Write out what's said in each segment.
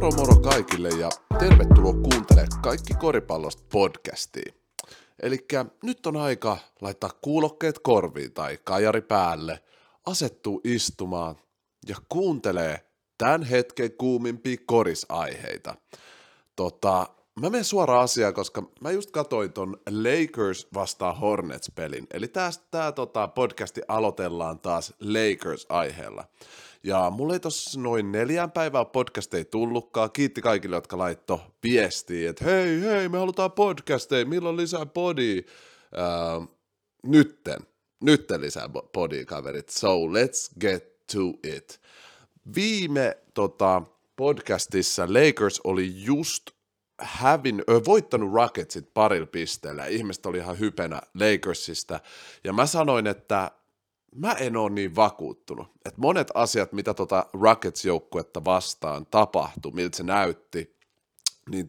Moro moro kaikille ja tervetuloa kuuntelemaan Kaikki Koripallosta podcastia. Elikkä nyt on aika laittaa kuulokkeet korviin tai kajari päälle, asettuu istumaan ja kuuntelee tämän hetken kuumimpia korisaiheita. Mä menen suoraan asiaan, koska mä just katsoin ton Lakers vastaan Hornets-pelin. Eli tää podcasti aloitellaan taas Lakers-aiheella. Ja mulle ei tossa noin 4 päivää podcasteja tullutkaan. Kiitti kaikille, jotka laittoi viestiä, että hei, me halutaan podcasteja, milloin lisää podia? Nytten lisää podia, kaverit. So let's get to it. Viime podcastissa Lakers oli just voittanut Rocketsit 2 pisteellä. Ihmiset oli ihan hypenä Lakersista, ja mä sanoin, että mä en ole niin vakuuttunut. Että monet asiat, mitä Rockets-joukkuetta vastaan tapahtui, miltä se näytti, niin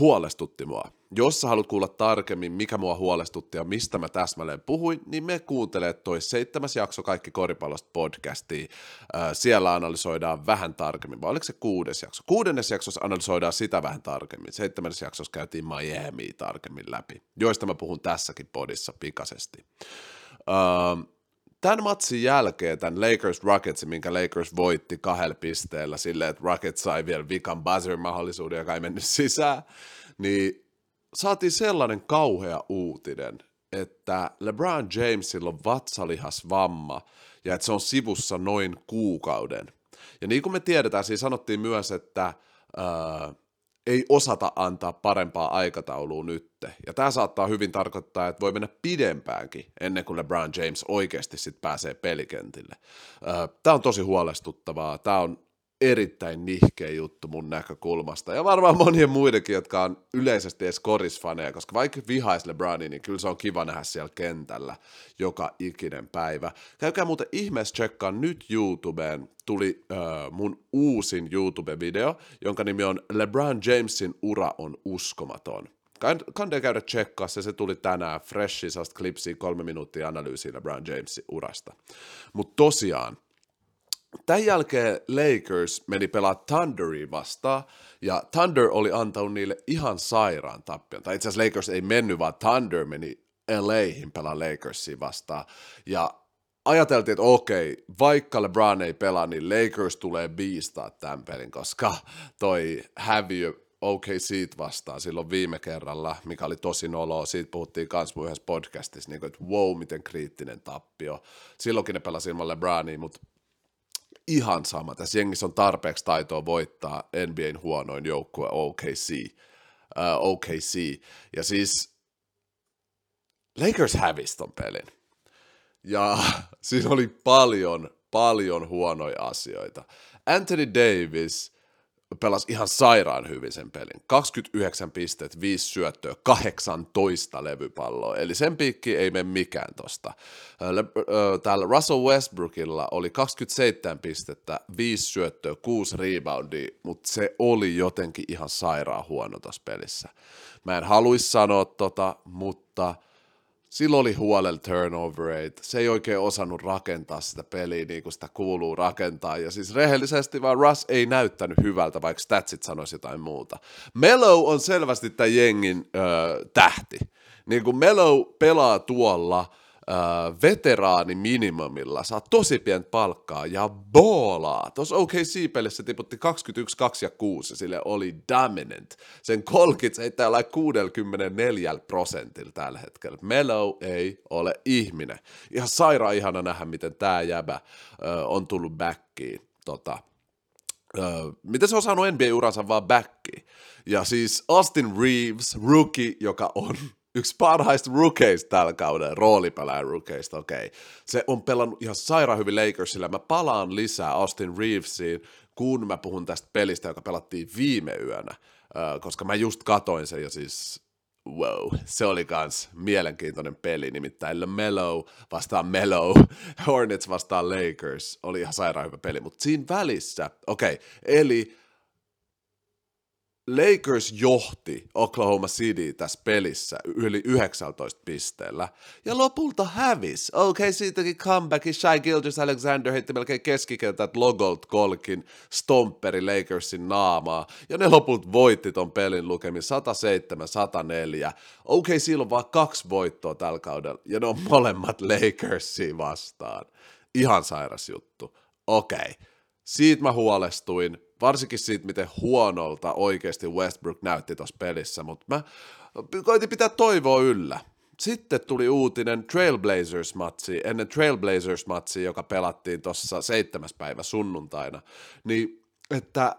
huolestutti mua. Jos sä haluat kuulla tarkemmin, mikä mua huolestutti ja mistä mä täsmälleen puhuin, niin me kuuntelee toi 7. jakso Kaikki Koripallosta podcastia. Siellä analysoidaan vähän tarkemmin, vai oliko se 6. jakso? 6. jaksossa analysoidaan sitä vähän tarkemmin. 7. jaksossa käytiin Miamia tarkemmin läpi, joista mä puhun tässäkin podissa pikaisesti. Tämän matsin jälkeen, tämän Lakers Rocketsin, minkä Lakers voitti 2 pisteellä silleen, että Rockets sai vielä vikan buzzer-mahdollisuuden, joka ei mennyt sisään, niin saatiin sellainen kauhea uutinen, että LeBron Jamesilla on vatsalihasvamma ja että se on sivussa noin kuukauden. Ja niin kuin me tiedetään, siinä sanottiin myös, että ei osata antaa parempaa aikataulua nytte. Ja tämä saattaa hyvin tarkoittaa, että voi mennä pidempäänkin ennen kuin LeBron James oikeasti sit pääsee pelikentille. Tämä on tosi huolestuttavaa. Tämä on erittäin nihkeä juttu mun näkökulmasta. Ja varmaan monien muidenkin, jotka on yleisesti edes korisfaneja, koska vaikka vihaisi LeBronia, niin kyllä se on kiva nähdä siellä kentällä joka ikinen päivä. Käykää muuten ihmeessä tsekkaan nyt YouTubeen. Tuli mun uusin YouTube-video, jonka nimi on LeBron Jamesin ura on uskomaton. Kannattaa käydä tsekkaassa, se tuli tänään freshi, sellaista klipsiä, 3 minuuttia analyysiä LeBron Jamesin urasta. Mutta tosiaan, tämän jälkeen Lakers meni pelaa Thunderiin vastaan, ja Thunder oli antanut niille ihan sairaan tappion. Tai itse asiassa Lakers ei mennyt, vaan Thunder meni LA:hin pelaa Lakersiin vastaan, ja ajateltiin, että okei, vaikka LeBron ei pelaa, niin Lakers tulee biistaa tämän pelin, koska toi häviö OKC:tä vastaan silloin viime kerralla, mikä oli tosi noloa, siitä puhuttiin kans yhdessä podcastissa, niin kuin, että wow, miten kriittinen tappio. Silloinkin ne pelasi ilman LeBronia, mutta ihan sama, tässä jengissä on tarpeeksi taitoa voittaa NBA:n huonoin joukkue OKC. Ja siis Lakers hävisi ton pelin. Ja siinä oli paljon huonoja asioita. Anthony Davis pelasi ihan sairaan hyvin sen pelin. 29 pistettä, 5 syöttöä, 18 levypalloa. Eli sen piikki ei mene mikään tosta. Täällä Russell Westbrookilla oli 27 pistettä, 5 syöttöä, 6 reboundia, mutta se oli jotenkin ihan sairaan huono tossa pelissä. Mä en haluisi sanoa mutta silloin oli huolella turnoverate, se ei oikein osannut rakentaa sitä peliä niin kuin sitä kuuluu rakentaa, ja siis rehellisesti vaan Russ ei näyttänyt hyvältä, vaikka statsit sanoisi jotain muuta. Melo on selvästi tämän jengin tähti. Niin kuin Melo pelaa tuolla veteraaniminimumilla, saa tosi pientä palkkaa ja boolaa. Tuossa OKC-pelissä tiputti 21, 2 ja 6 ja sille oli dominant. Sen kolkits heittää jollain 64% tällä hetkellä. Melo ei ole ihminen. Ihan sairaan ihana nähdä, miten tää jäbä on tullut backiin. Miten se on saanut NBA-uransa vaan backiin? Ja siis Austin Reeves, rookie, joka on yksi parhaista rookeista tällä kaudella, roolipelaajan rookeista, okei. Se on pelannut ihan sairaan hyvin Lakersilla. Mä palaan lisää Austin Reevesiin, kun mä puhun tästä pelistä, joka pelattiin viime yönä, koska mä just katoin sen ja siis, wow, se oli kans mielenkiintoinen peli, nimittäin LaMelo vastaan Melo, Hornets vastaan Lakers, oli ihan sairaan hyvä peli, mutta siinä välissä, okei, eli Lakers johti Oklahoma City tässä pelissä yli 19 pisteellä ja lopulta hävisi. Okei, siitäkin comebacki. Shai Gilgeous-Alexander heitti melkein keskikentältä logolt kolkin stompperi Lakersin naamaa ja ne lopulta voitti ton pelin lukemin 107-104. Okei, sillä on vaan 2 voittoa tällä kaudella ja ne on molemmat Lakersia vastaan. Ihan sairas juttu. Okei, siitä mä huolestuin. Varsinkin siitä, miten huonolta oikeasti Westbrook näytti tuossa pelissä, mutta mä koitin pitää toivoa yllä. Sitten tuli uutinen Trailblazers-matsi, ennen Trailblazers-matsia, joka pelattiin tuossa 7. päivä sunnuntaina, niin että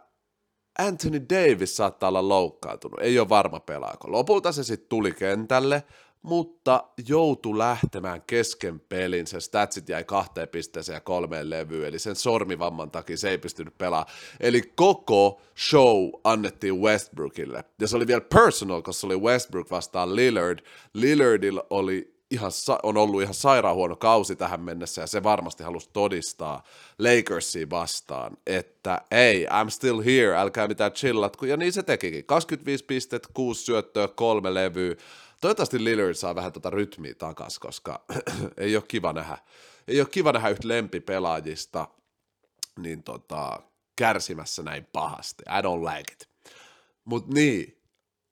Anthony Davis saattaa olla loukkaantunut, ei ole varma pelaako. Lopulta se sitten tuli kentälle, mutta joutui lähtemään kesken pelin, sen statsit jäi 2.3 levyyn, eli sen sormivamman takia se ei pystynyt pelaamaan. Eli koko show annettiin Westbrookille, ja se oli vielä personal, koska se oli Westbrook vastaan Lillard. Lillardilla oli on ollut ihan sairaan huono kausi tähän mennessä, ja se varmasti halusi todistaa Lakersia vastaan, että ei, I'm still here, älkää mitään chillatko, ja niin se tekikin. 25 pistettä, 6 syöttöä, 3 levyä. Toivottavasti Lillard saa vähän tota rytmiä takas, koska ei ole kiva nähdä. Ei ole kiva nähdä yhtä lempipelaajista niin kärsimässä näin pahasti. I don't like it. Mut niin,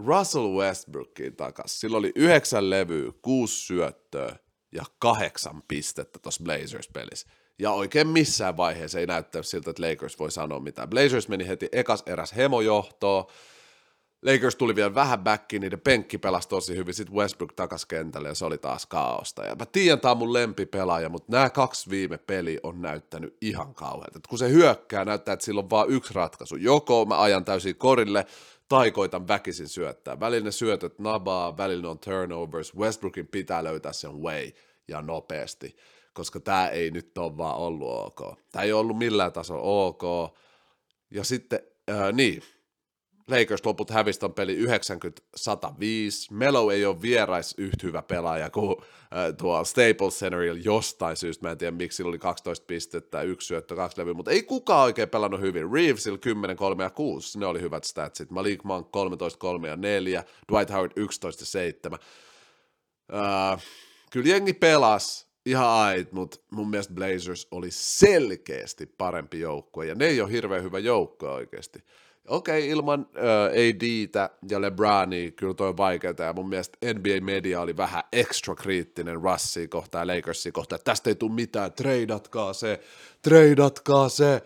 Russell Westbrookin takas. Sillä oli 9 levyä, 6 syöttöä ja 8 pistettä tuossa Blazers-pelissä. Ja oikein missään vaiheessa ei näyttänyt siltä, että Lakers voi sanoa mitään. Blazers meni heti ekas eräs hemojohtoon. Lakers tuli vielä vähän backiin, niiden penkki pelasi tosi hyvin, sitten Westbrook takas kentälle ja se oli taas kaaosta. Ja mä tiedän, tää on mun lempipelaaja, mutta nämä 2 viime peliä on näyttänyt ihan kauhealta. Kun se hyökkää, näyttää, että sillä on vaan yksi ratkaisu. Joko mä ajan täysin korille tai koitan väkisin syöttää. Välillä ne syötöt nabaa, välillä on turnovers. Westbrookin pitää löytää sen way ja nopeasti, koska tää ei nyt ole vaan ollut ok. Tää ei ollut millään tasolla ok. Ja sitten, niin... Lakers loput hävisi ton peli 90-105. Melo ei ole vierais yhtä hyvä pelaaja kuin tuo Staples Centerilla jostain syystä. Mä en tiedä, miksi sillä oli 12 pistettä, 1 syöttö, 2 levyä, mutta ei kukaan oikein pelannut hyvin. Reevesillä 10, 3 ja 6, ne oli hyvät statsit. Malik Monk 13, 3 ja 4, Dwight Howard 11, 7. Kyllä jengi pelasi ihan ait, mutta mun mielestä Blazers oli selkeästi parempi joukkue, ja ne ei ole hirveän hyvä joukkue oikeasti. Okei, ilman AD:tä ja LeBronia kyllä toi on vaikeaa, ja mun mielestä NBA-media oli vähän ekstra kriittinen Russia kohtaan ja Lakersia kohtaan, että tästä ei tule mitään, treidatkaa se,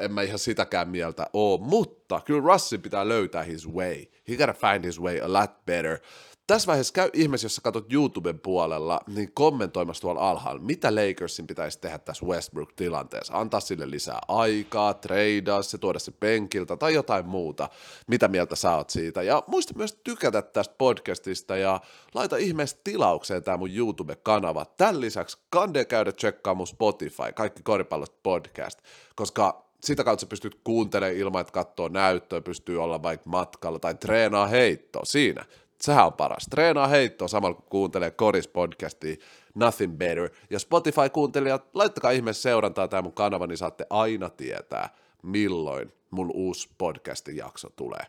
en mä ihan sitäkään mieltä ole, mutta kyllä Russia pitää löytää his way, he gotta find his way a lot better. Tässä vaiheessa käy ihmeessä, jos sä katsot YouTuben puolella, niin kommentoimassa tuolla alhaalla, mitä Lakersin pitäisi tehdä tässä Westbrook-tilanteessa. Antaa sille lisää aikaa, treidaa se, tuoda se penkiltä tai jotain muuta. Mitä mieltä sä oot siitä? Ja muista myös tykätä tästä podcastista ja laita ihmeessä tilaukseen tää mun YouTube-kanava. Tämän lisäksi kannattaa käydä tsekkaamaan mun Spotify, Kaikki Koripallot Podcast, koska... Sitä kautta sä pystyt kuuntelemaan ilman, että katsoo näyttöä, pystyy olla vaikka matkalla tai treenaa heittoa. Siinä. Sehän on paras. Treenaa heittoa samalla, kun kuuntelee Koris-podcastia. Nothing better. Ja Spotify-kuuntelijat, laittakaa ihmeessä seurantaa tää mun kanava, niin saatte aina tietää, milloin mun uusi podcastin jakso tulee.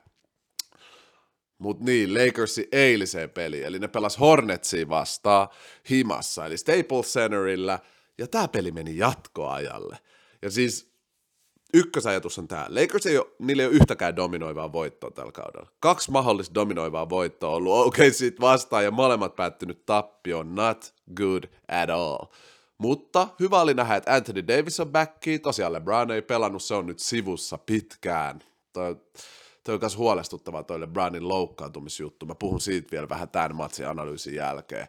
Mut niin, Lakersin eiliseen peliin, eli ne pelas Hornetsia vastaan himassa, eli Staples Centerillä, ja tää peli meni jatkoajalle. Ja siis... Ykkösajatus on tämä. Lakers niillä ei ole yhtäkään dominoivaa voittoa tällä kaudella. 2 mahdollista dominoivaa voittoa on ollut siitä vastaan ja molemmat päättynyt tappioon. Not good at all. Mutta hyvä oli nähdä, että Anthony Davis on backiin. Tosiaan LeBron ei pelannut, se on nyt sivussa pitkään. Toi on myös huolestuttavaa toi LeBronin loukkaantumisjuttu. Mä puhun siitä vielä vähän tämän matsin analyysin jälkeen.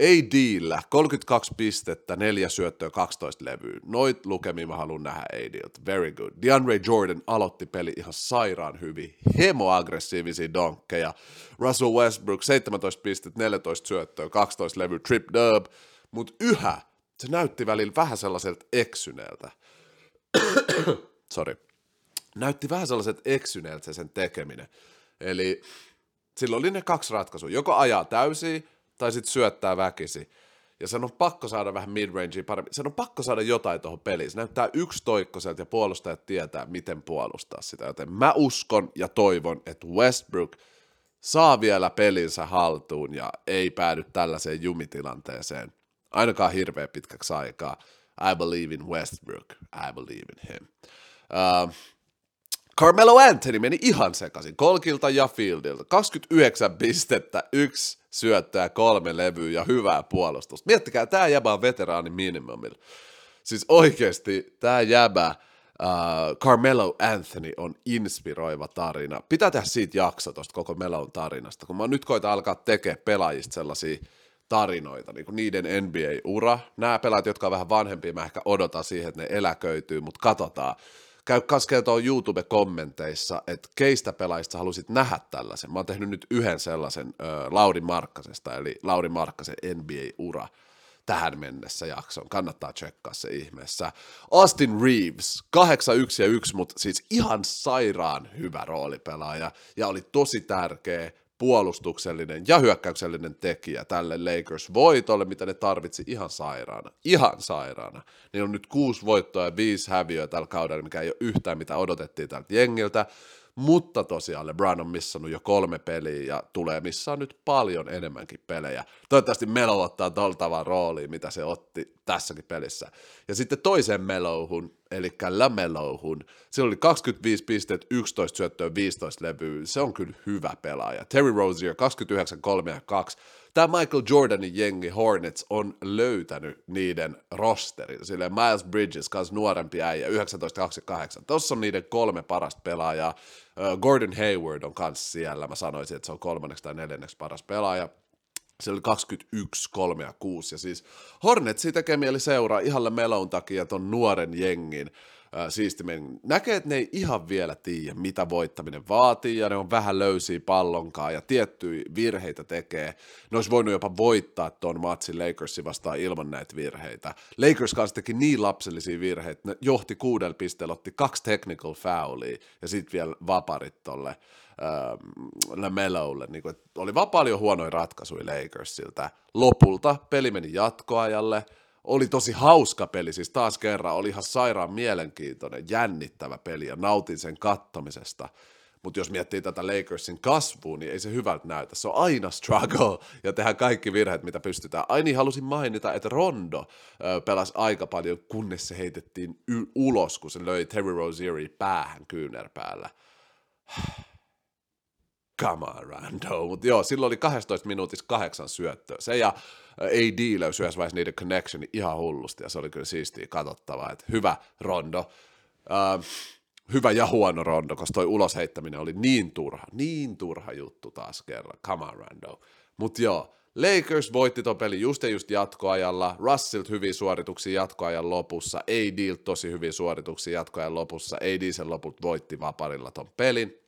AD:llä 32 pistettä, 4 syöttöä, 12 levyä. Noit lukemia mä haluan nähdä AD:ltä. Very good. DeAndre Jordan aloitti peli ihan sairaan hyvin. Hemoaggressiivisia donkkeja. Russell Westbrook 17 pistettä, 14 syöttöä, 12 levyä, trip dub. Mutta yhä se näytti välillä vähän sellaiselta eksyneeltä. Sorry. Näytti vähän sellaiselta eksyneeltä se sen tekeminen. Eli silloin oli ne 2 ratkaisua. Joko ajaa täysin... tai sitten syöttää väkisi. ja sen on pakko saada vähän midrangea paremmin, sen on pakko saada jotain tuohon peliin, se näyttää yksitoikkoiselta ja puolustajat tietää, miten puolustaa sitä, joten mä uskon ja toivon, että Westbrook saa vielä pelinsä haltuun ja ei päädy tällaiseen jumitilanteeseen, ainakaan hirveän pitkäksi aikaa. I believe in Westbrook, I believe in him. Carmelo Anthony meni ihan sekaisin, kolkilta ja fieldiltä, 29 pistettä, 1 syöttää, 3 levyä ja hyvää puolustusta. Miettikää, tää jäbä on veteraani minimumilla. Siis oikeesti tää jäbä, Carmelo Anthony on inspiroiva tarina. Pitää tehdä siitä jakso tosta koko Melon tarinasta, kun mä nyt koitan alkaa tekemään pelaajista sellaisia tarinoita, niin kuin niiden NBA-ura. Nämä pelaajat, jotka on vähän vanhempia, mä ehkä odotan siihen, että ne eläköityy, mutta katsotaan. Käy kaskeltoon YouTube-kommenteissa, että keistä pelaajista halusit nähdä tällaisen. Mä oon tehnyt nyt yhden sellaisen Lauri Markkasesta, eli Lauri Markkasen NBA-ura tähän mennessä jaksoon. Kannattaa tsekkaa se ihmeessä. Austin Reeves, 8-1-1, mutta siis ihan sairaan hyvä roolipelaaja ja oli tosi tärkeä puolustuksellinen ja hyökkäyksellinen tekijä tälle Lakers-voitolle, mitä ne tarvitsi ihan sairaana. Niillä on nyt 6 voittoa ja 5 häviöä tällä kaudella, mikä ei ole yhtään mitä odotettiin tältä jengiltä, mutta tosiaan LeBron on missannut jo 3 peliä ja tulee missaan nyt paljon enemmänkin pelejä. Toivottavasti Melo ottaa toltavan rooliin, mitä se otti tässäkin pelissä. Ja sitten toisen Melouhun, eli LaMelouhun, sillä oli 25 pistettä, 11 syöttöä, 15 levyä, se on kyllä hyvä pelaaja. Terry Rozier, 29, 3 ja 2. Tämä Michael Jordanin jengi Hornets on löytänyt niiden rosterin, silleen Miles Bridges, kanssa nuorempi äijä, 19-28, tossa on niiden 3 parasta pelaajaa, Gordon Hayward on kanssa siellä, mä sanoisin, että se on 3. tai 4. paras pelaaja, se oli 21, 3 ja 6, ja siis Hornetsi tekee mieli seuraa ihan LaMelon takia ton nuoren jengin siistimmin. Näkee, että ne ei ihan vielä tiedä, mitä voittaminen vaatii, ja ne on vähän löysiä pallonkaan, ja tiettyjä virheitä tekee. Ne olisi voinut jopa voittaa ton matsin Lakersi vastaan ilman näitä virheitä. Lakers kanssa teki niin lapsellisia virheitä, ne johti 6 pisteellä, otti 2 technical foulia, ja sitten vielä vaparit tolle LaMeloulle. Niin kun, oli vaan paljon huonoja ratkaisuja Lakersilta. Lopulta peli meni jatkoajalle. Oli tosi hauska peli, siis taas kerran oli ihan sairaan mielenkiintoinen, jännittävä peli ja nautin sen kattomisesta. Mutta jos miettii tätä Lakersin kasvua, niin ei se hyvältä näytä. Se on aina struggle ja tehdään kaikki virheet, mitä pystytään. Ai niin, halusin mainita, että Rondo pelasi aika paljon, kunnes se heitettiin ulos, kun se löi Terry Rozierin päähän kyynärpäällä. Come on, Rando. Mutta joo, silloin oli 12 minuutissa 8 syöttöä. Se ja AD löysi yhdessä vaiheessa niiden connectioni ihan hullusti, ja se oli kyllä siistiä katsottavaa. Et hyvä Rondo. Hyvä ja huono Rondo, koska toi ulosheittäminen oli niin turha juttu taas kerran. Come on, Rando. Mutta joo, Lakers voitti ton pelin just jatkoajalla. Russellt hyviä suorituksia jatkoajan lopussa. AD:ltä tosi hyviä suorituksia jatkoajan lopussa. AD sen loput voitti vaparilla ton pelin.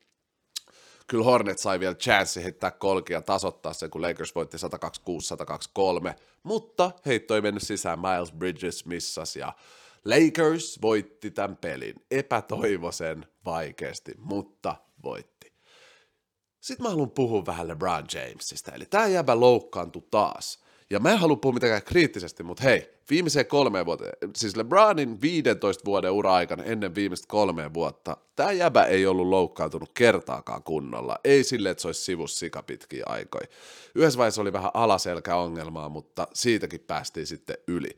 Kyllä Hornet sai vielä chanssi heittää kolkia ja tasoittaa sen, kun Lakers voitti 126-123, mutta heitto ei mennyt sisään, Miles Bridges missasi ja Lakers voitti tämän pelin epätoivoisen vaikeasti, mutta voitti. Sitten mä haluan puhua vähän LeBron Jamesista, eli tää jäbä loukkaantui taas. Ja mä en halua puhua mitenkään kriittisesti, mutta hei, viimeiseen 3 vuoteen, siis LeBronin 15 vuoden ura-aikana ennen viimeistä 3 vuotta, tää jäbä ei ollut loukkaantunut kertaakaan kunnolla, ei silleen, että se olisi sivussa sikapitkiä aikoja. Yhdessä vaiheessa oli vähän alaselkäongelmaa, mutta siitäkin päästiin sitten yli.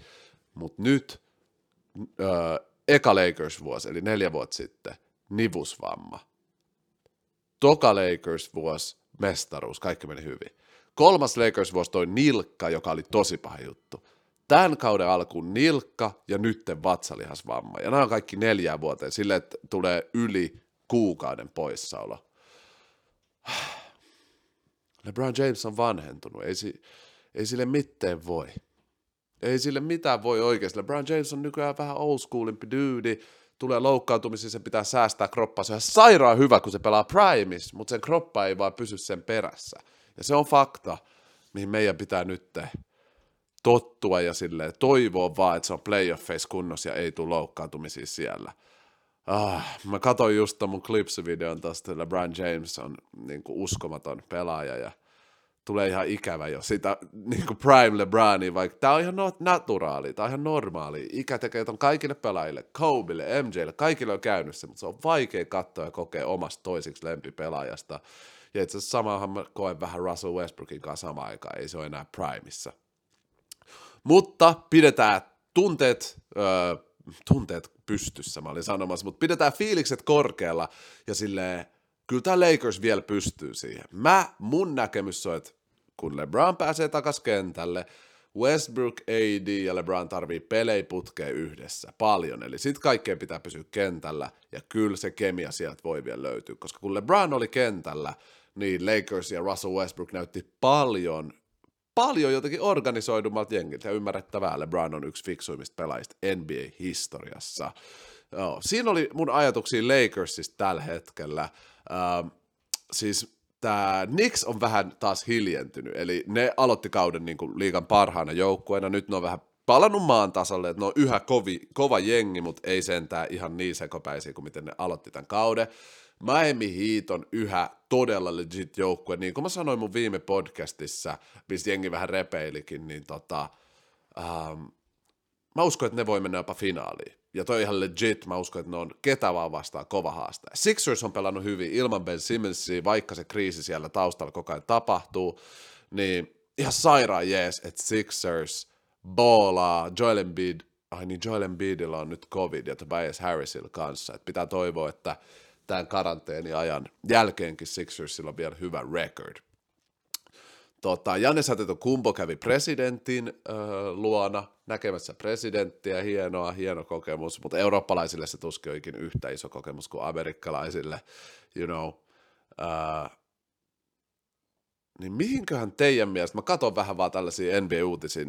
Mutta nyt, eka Lakers-vuosi, eli 4 vuotta sitten, nivusvamma. Toka Lakers-vuosi, mestaruus, kaikki meni hyvin. 3. Lakers-vuosi toi nilkka, joka oli tosi paha juttu. Tämän kauden alkuun nilkka ja nytten vatsalihasvamma. Ja nämä on kaikki 4 vuoteen. Sille, että tulee yli kuukauden poissaolo. LeBron James on vanhentunut. Ei sille mitään voi. Ei sille mitään voi oikeasti. LeBron James on nykyään vähän old schoolimpi dude. Tulee loukkaantumisiin, sen pitää säästää kroppaa. Se on sairaan hyvä, kun se pelaa primis, mutta sen kroppa ei vaan pysy sen perässä. Ja se on fakta, mihin meidän pitää nyt tottua ja silleen toivoa vaan, että se on playoffeissa kunnossa ja ei tule loukkaantumisia siellä. Mä katsoin just ton mun Clips-videon tosta, LeBron James on niin kuin uskomaton pelaaja ja tulee ihan ikävä jo sitä niin kuin prime LeBronia, vaikka tämä on ihan naturaalia, tämä on ihan normaalia. Ikä tekee ton kaikille pelaajille, Kobelle, MJlle, kaikille on käynyt se, mutta se on vaikea katsoa ja kokea omasta toisiksi lempipelaajasta. Ja itse asiassa samahan mä koen vähän Russell Westbrookin kanssa samaan aikaan, ei se ole enää primissa. Mutta pidetään tunteet pystyssä, mä olin sanomassa, mutta pidetään fiilikset korkealla ja silleen, kyllä tämä Lakers vielä pystyy siihen. Mun näkemys on, että kun LeBron pääsee takaisin kentälle, Westbrook, AD ja LeBron tarvii pelejä putkeen yhdessä paljon, eli sit kaikkeen pitää pysyä kentällä, ja kyllä se kemia sieltä voi vielä löytyä, koska kun LeBron oli kentällä, niin Lakers ja Russell Westbrook näytti paljon jotenkin organisoidummalta jengiltä, ja ymmärrettävää, LeBron on yksi fiksuimmista pelaajista NBA-historiassa. Siinä oli mun ajatuksia Lakersista tällä hetkellä. Siis tämä Knicks on vähän taas hiljentynyt, eli ne aloitti kauden niin kuin liigan parhaana joukkueena, nyt ne on vähän palannut maan tasalle, että ne on yhä kova jengi, mutta ei sentään ihan niin sekopäisiä kuin miten ne aloitti tämän kauden. Miami Heat on yhä todella legit joukkue, niin kuin mä sanoin mun viime podcastissa, missä jengi vähän repeilikin, niin mä uskon, että ne voi mennä jopa finaaliin. Ja toi ihan legit, mä uskon, että ne on ketä vaan vastaan kova haastaja. Sixers on pelannut hyvin ilman Ben Simmonsia, vaikka se kriisi siellä taustalla koko ajan tapahtuu, niin ihan sairaan jees, että Sixers ballaa, Joel Embiidillä on nyt covid ja Tobias Harrisilla kanssa, että pitää toivoa, että tämän karanteeniajan jälkeenkin Sixersilla on vielä hyvä record. Giannis Antetokounmpo kävi presidentin luona näkemässä presidenttiä, hieno kokemus, mutta eurooppalaisille se tuskin on ikin yhtä iso kokemus kuin amerikkalaisille, niin mihinköhän teidän mielestä, mä katson vähän vaan tällaisia NBA-uutisia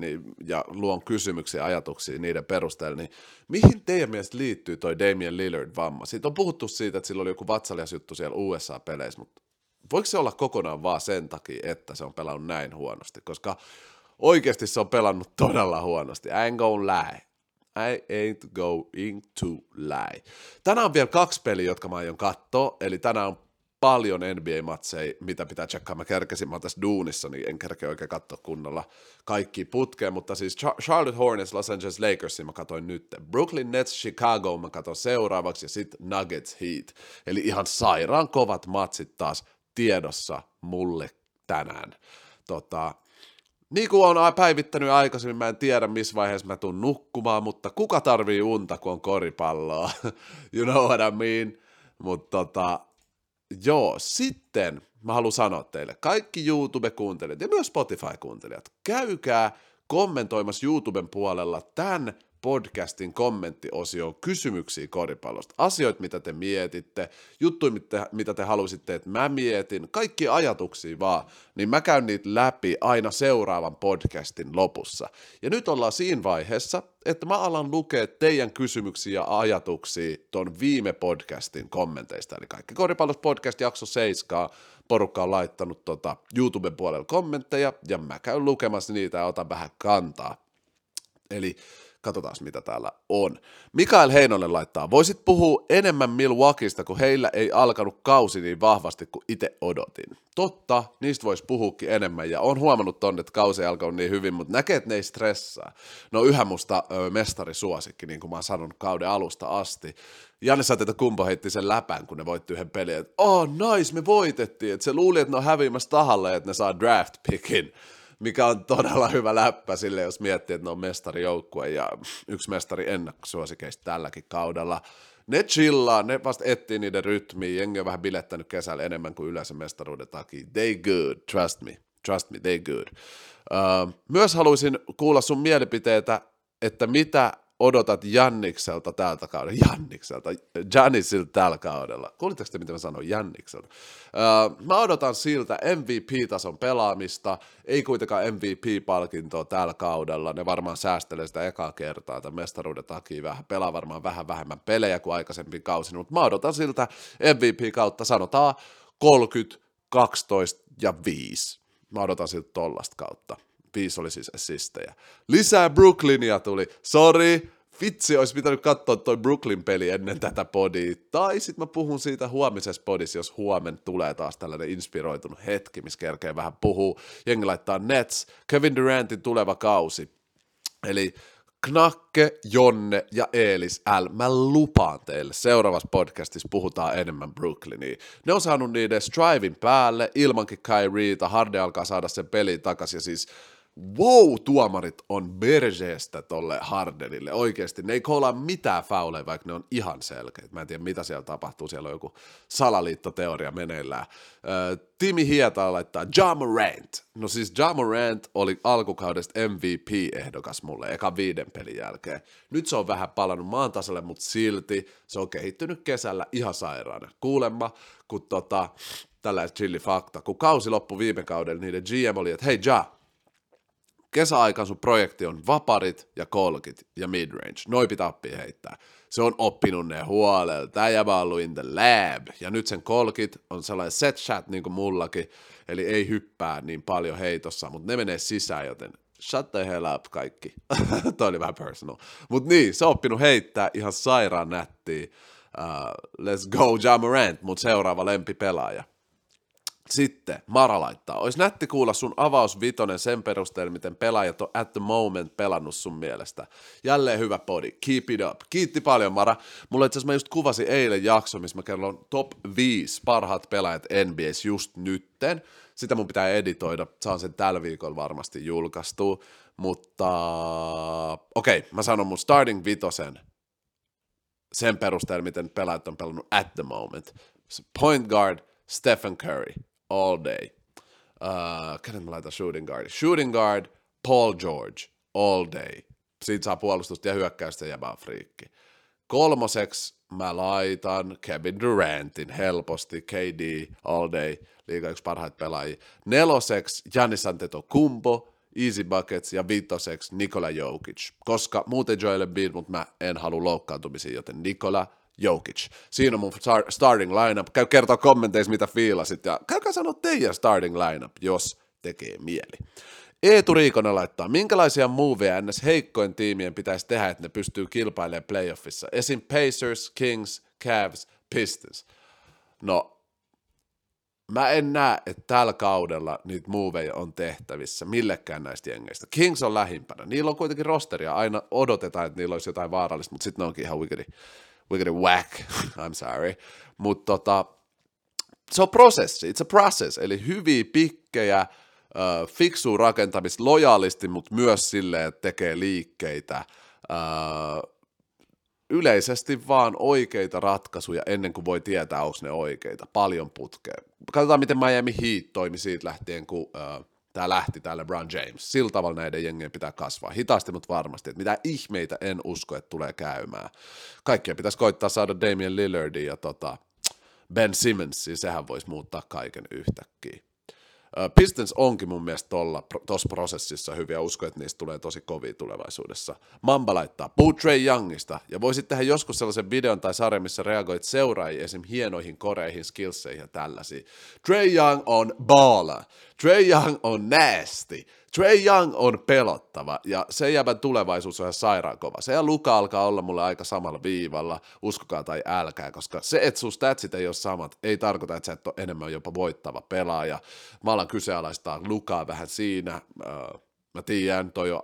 ja luon kysymyksiä ja ajatuksia niiden perusteella, niin mihin teidän mielestä liittyy toi Damian Lillard vamma? Siitä on puhuttu siitä, että sillä oli joku vatsaliasjuttu siellä USA-peleissä, mutta voiko se olla kokonaan vaan sen takia, että se on pelannut näin huonosti? Koska oikeasti se on pelannut todella huonosti. I ain't going to lie. Tänään on vielä 2 peliä, jotka mä aion katsoa. Eli tänään on paljon NBA-matseja, mitä pitää tsekkaa. Mä kerkesin, mä oon tässä duunissa, niin en kerkeä oikein katsoa kunnolla kaikki putkeen. Mutta siis Charlotte Hornets, Los Angeles Lakersin mä katsoin nyt. Brooklyn Nets, Chicago mä katsoin seuraavaksi ja sit Nuggets Heat. Eli ihan sairaan kovat matsit taas tiedossa mulle tänään. Niin kuin olen päivittänyt aikaisemmin, mä en tiedä missä vaiheessa mä tuun nukkumaan, mutta kuka tarvii unta, kun on koripalloa? You know what I mean? Mutta joo, sitten mä haluan sanoa teille, kaikki YouTube-kuuntelijat ja myös Spotify-kuuntelijat, käykää kommentoimassa YouTuben puolella tämän podcastin kommenttiosioon kysymyksiä koripallosta, asioita, mitä te mietitte, juttuja, mitä te haluaisitte, että mä mietin, kaikki ajatuksia vaan, niin mä käyn niitä läpi aina seuraavan podcastin lopussa. Ja nyt ollaan siinä vaiheessa, että mä alan lukea teidän kysymyksiä ja ajatuksia ton viime podcastin kommenteista, eli kaikki koripallosta podcast jakso 7, porukka on laittanut YouTuben puolella kommentteja, ja mä käyn lukemassa niitä ja otan vähän kantaa. Eli katsotaan, mitä täällä on. Mikael Heinonen laittaa, voisit puhua enemmän Milwaukeesta, kun heillä ei alkanut kausi niin vahvasti kuin itse odotin. Totta, niistä voisi puhuukin enemmän, ja on huomannut tonne, että kausi ei alkanut niin hyvin, mutta näkee, että ne ei stressaa. No yhä musta mestarisuosikki, niin kuin mä oon sanonut kauden alusta asti. Giannis Antetokounmpo heitti sen läpän, kun ne voitti yhden pelin, että nice, me voitettiin. Et se luuli, että ne on häviämässä tahalle, että ne saa draft pickin, mikä on todella hyvä läppä sille, jos miettii, että ne on mestarijoukkue ja yksi mestari ennakkosuosikeista tälläkin kaudella. Ne chillaa, ne vasta etsii niiden rytmiä, jengi on vähän bilettänyt kesällä enemmän kuin yleensä mestaruuden takia. They good, trust me, they good. Myös haluaisin kuulla sun mielipiteitä, että mitä odotat Jannikselta tältä kaudella. Giannisilta tällä kaudella. Kuulitteko te, mitä mä sanoin? Jannikselta. Mä odotan siltä MVP-tason pelaamista, ei kuitenkaan MVP-palkintoa tällä kaudella. Ne varmaan säästelee sitä ekaa kertaa tämän mestaruuden takia. Pelaa varmaan vähän vähemmän pelejä kuin aikaisemmin kausina, mutta mä odotan siltä MVP kautta sanotaan 30, 12 ja 5. Mä odotan siltä tollasta kautta. 5 oli siis assistejä. Lisää Brooklynia tuli. Sorry, vitsi, olisi pitänyt katsoa toi Brooklyn-peli ennen tätä podia. Tai sit mä puhun siitä huomisessa podissa, jos huomen tulee taas tällainen inspiroitunut hetki, missä kerkee vähän puhuu. Jengi laittaa Nets, Kevin Durantin tuleva kausi. Eli Knakke, Jonne ja Eelis L. Mä lupaan teille, seuraavassa podcastissa puhutaan enemmän Brooklyniin. Ne on saanut niiden strivin päälle, ilmankin Kyrieta, Harden alkaa saada sen pelin takaisin ja siis wow, tuomarit on bergeestä tolle Hardenille. Oikeasti, ne ei koolaa mitään fauleja, vaikka ne on ihan selkeät. Mä en tiedä, mitä siellä tapahtuu. Siellä on joku salaliittoteoria meneillään. Timi Hietala laittaa Ja Morant. No siis Ja Morant oli alkukaudesta MVP-ehdokas mulle, eka 5 pelin jälkeen. Nyt se on vähän palannut maan tasalle, mutta silti se on kehittynyt kesällä ihan sairaana. Kuulemma, kun tällainen chillifakta, kun kausi loppui viime kaudella, niiden GM oli, että hei Ja, kesäaikaan sun projekti on vaparit ja kolkit ja midrange. Noi pitää oppia heittää. Se on oppinut ne huolella. Tää jäbä on ollut in the lab. Ja nyt sen kolkit on sellainen set shot niin kuin mullakin. Eli ei hyppää niin paljon heitossa, mutta ne menee sisään, joten shut the hell up kaikki. Toi oli vähän personal. Mut niin, se on oppinut heittää ihan sairaan nättiä. Let's go Ja Morant, mut seuraava lempipelaaja. Sitten Mara laittaa, olisi nätti kuulla sun avausvitonen sen perusteella, miten pelaajat on at the moment pelannut sun mielestä. Jälleen hyvä podi, keep it up. Kiitti paljon Mara. Mulla itse asiassa mä just kuvasin eilen jakso, missä mä kerron top 5 parhaat pelaajat NBAs just nytten. Sitä mun pitää editoida, saan sen tällä viikolla varmasti julkaistua. Mutta okei, mä sanon mun starting vitosen sen perusteella, miten pelaajat on pelannut at the moment. Point guard, Stephen Curry, all day. Kenen mä laitan shooting guard? Shooting guard, Paul George, all day. Siitä saa puolustusta ja hyökkäystä ja vaan friikki. 3. mä laitan Kevin Durantin helposti, KD, all day, liiga yksi parhaita pelaajia. 4. Giannis Antetokounmpo, easy buckets ja 5. Nikola Jokic, koska muuten Joel Embiid, mutta mä en halua loukkaantumisia, joten Nikola Jokic. Siinä on mun starting lineup. Käy kertoa kommenteissa, mitä fiilasit, ja käykää sanoa teidän starting lineup, jos tekee mieli. Eetu Riikonen laittaa, minkälaisia moveja ennäs heikkoin tiimien pitäisi tehdä, että ne pystyy kilpailemaan playoffissa? Esim. Pacers, Kings, Cavs, Pistons. No, mä en näe, että tällä kaudella niitä moveja on tehtävissä millekään näistä jengeistä. Kings on lähimpänä. Niillä on kuitenkin rosteria. Aina odotetaan, että niillä olisi jotain vaarallista, mutta sitten ne onkin ihan wickedy whack, I'm sorry, mutta se on prosessi, it's a process, eli hyviä pikkejä, fiksua rakentamista lojaalisti, mutta myös silleen, että tekee liikkeitä, yleisesti vaan oikeita ratkaisuja ennen kuin voi tietää, onko ne oikeita, paljon putkea. Katsotaan, miten Miami Heat toimi siitä lähtien, kun tämä lähti, tämä LeBron James. Sillä tavalla näiden jengien pitää kasvaa. Hitaasti, mutta varmasti. Että mitä ihmeitä en usko, että tulee käymään. Kaikkea pitäisi koittaa saada Damian Lillardia ja Ben Simmonsia. Sehän voisi muuttaa kaiken yhtäkkiä. Pistons onkin mun mielestä tuossa prosessissa hyviä. Usko, että niistä tulee tosi kovia tulevaisuudessa. Mamba laittaa, puhu Trae Youngista. Ja voisit tehdä joskus sellaisen videon tai sarjan, missä reagoit seuraajia esim. Hienoihin koreihin, skillseihin ja tällaisiin. Trae Young on baller. Trae Young on nasty. Trae Young on pelottava, ja sen jäbän tulevaisuus on ihan sairaan kova. Se ja Luka alkaa olla mulle aika samalla viivalla, uskokaa tai älkää, koska se, että sun statsit ei ole samat, ei tarkoita, että sä et ole enemmän jopa voittava pelaaja. Mä alan kyseenalaistaa Lukaa vähän siinä. Mä tiedän, toi on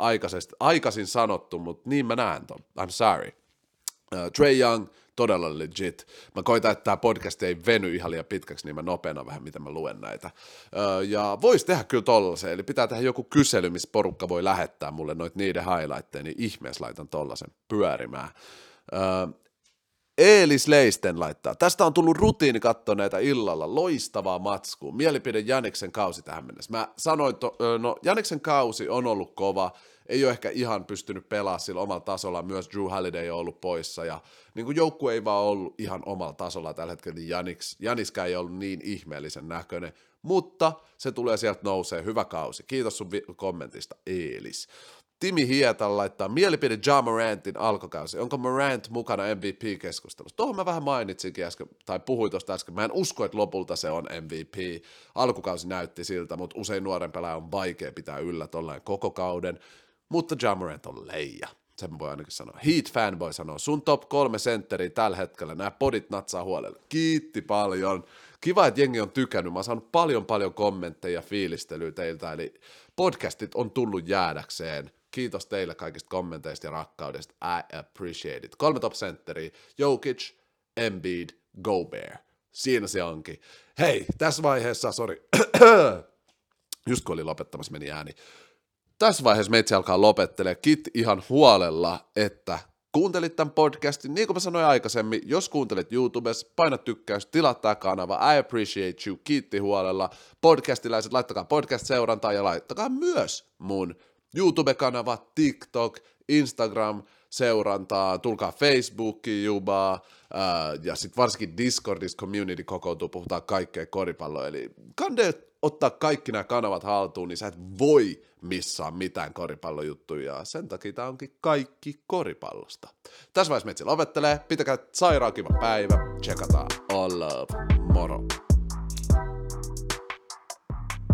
aikaisin sanottu, mutta niin mä näen ton. I'm sorry. Trae Young, todella legit. Mä koitan, että tämä podcast ei veny ihan liian pitkäksi, niin mä nopeana vähän, miten mä luen näitä. Ja voisi tehdä kyllä tollasen, eli pitää tehdä joku kysely, missä porukka voi lähettää mulle noita niiden highlightteja, niin ihmeessä laitan tollasen pyörimään. Eelis Leisten laittaa, tästä on tullut rutiini katsoa näitä illalla, loistavaa matskua, mielipide Janiksen kausi tähän mennessä. Mä sanoin, no Janiksen kausi on ollut kova, ei ole ehkä ihan pystynyt pelaamaan sillä omalla tasolla, myös Drew Holiday on ollut poissa, ja niin joukkue ei vaan ollut ihan omalla tasolla tällä hetkellä, niin Janiskään ei ollut niin ihmeellisen näköinen, mutta se tulee sieltä nousee, hyvä kausi, kiitos sun kommentista, Eelis. Timi Hietala laittaa mielipide Ja Morantin alkukausi. Onko Morant mukana MVP-keskustelussa? Tuohon mä vähän mainitsinkin äsken, tai puhuin tuosta äsken. Mä en usko, että lopulta se on MVP. Alkukausi näytti siltä, mutta usein nuoren pelaajan on vaikea pitää yllä tollainen koko kauden. Mutta Ja Morant on leija. Sen voi ainakin sanoa. Heat fanboy sanoo, sun top 3 sentteriä tällä hetkellä. Nämä podit natsaa huolella. Kiitti paljon. Kiva, että jengi on tykännyt. Mä oon saanut paljon kommentteja ja fiilistelyä teiltä. Eli podcastit on tullut jäädäkseen. Kiitos teille kaikista kommenteista ja rakkaudesta. I appreciate it. 3 top sentteriä. Jokic, Embiid, Gobert. Siinä se onkin. Hei, tässä vaiheessa, sori. Just kun oli lopettamassa, meni ääni. Tässä vaiheessa meitsi alkaa lopettelemaan. Kiitti ihan huolella, että kuuntelit tämän podcastin. Niin kuin mä sanoin aikaisemmin, jos kuuntelet YouTubessa, paina tykkäys, tilaa tämä kanava. I appreciate you. Kiitti huolella. Podcastiläiset, laittakaa podcast-seurantaa ja laittakaa myös mun YouTube-kanava, TikTok, Instagram, seurantaa, tulkaa Facebookiin jubaa, ja sitten varsinkin Discordissa community kokoutuu, puhutaan kaikkea koripalloa, eli kannattaa ottaa kaikki nämä kanavat haltuun, niin sä et voi missaa mitään koripallojuttuja, ja sen takia tää onkin kaikki koripallosta. Tässä vaiheessa metsi lopettelee, pitäkää sairaan kiva päivä, tsekataan, all love, moro!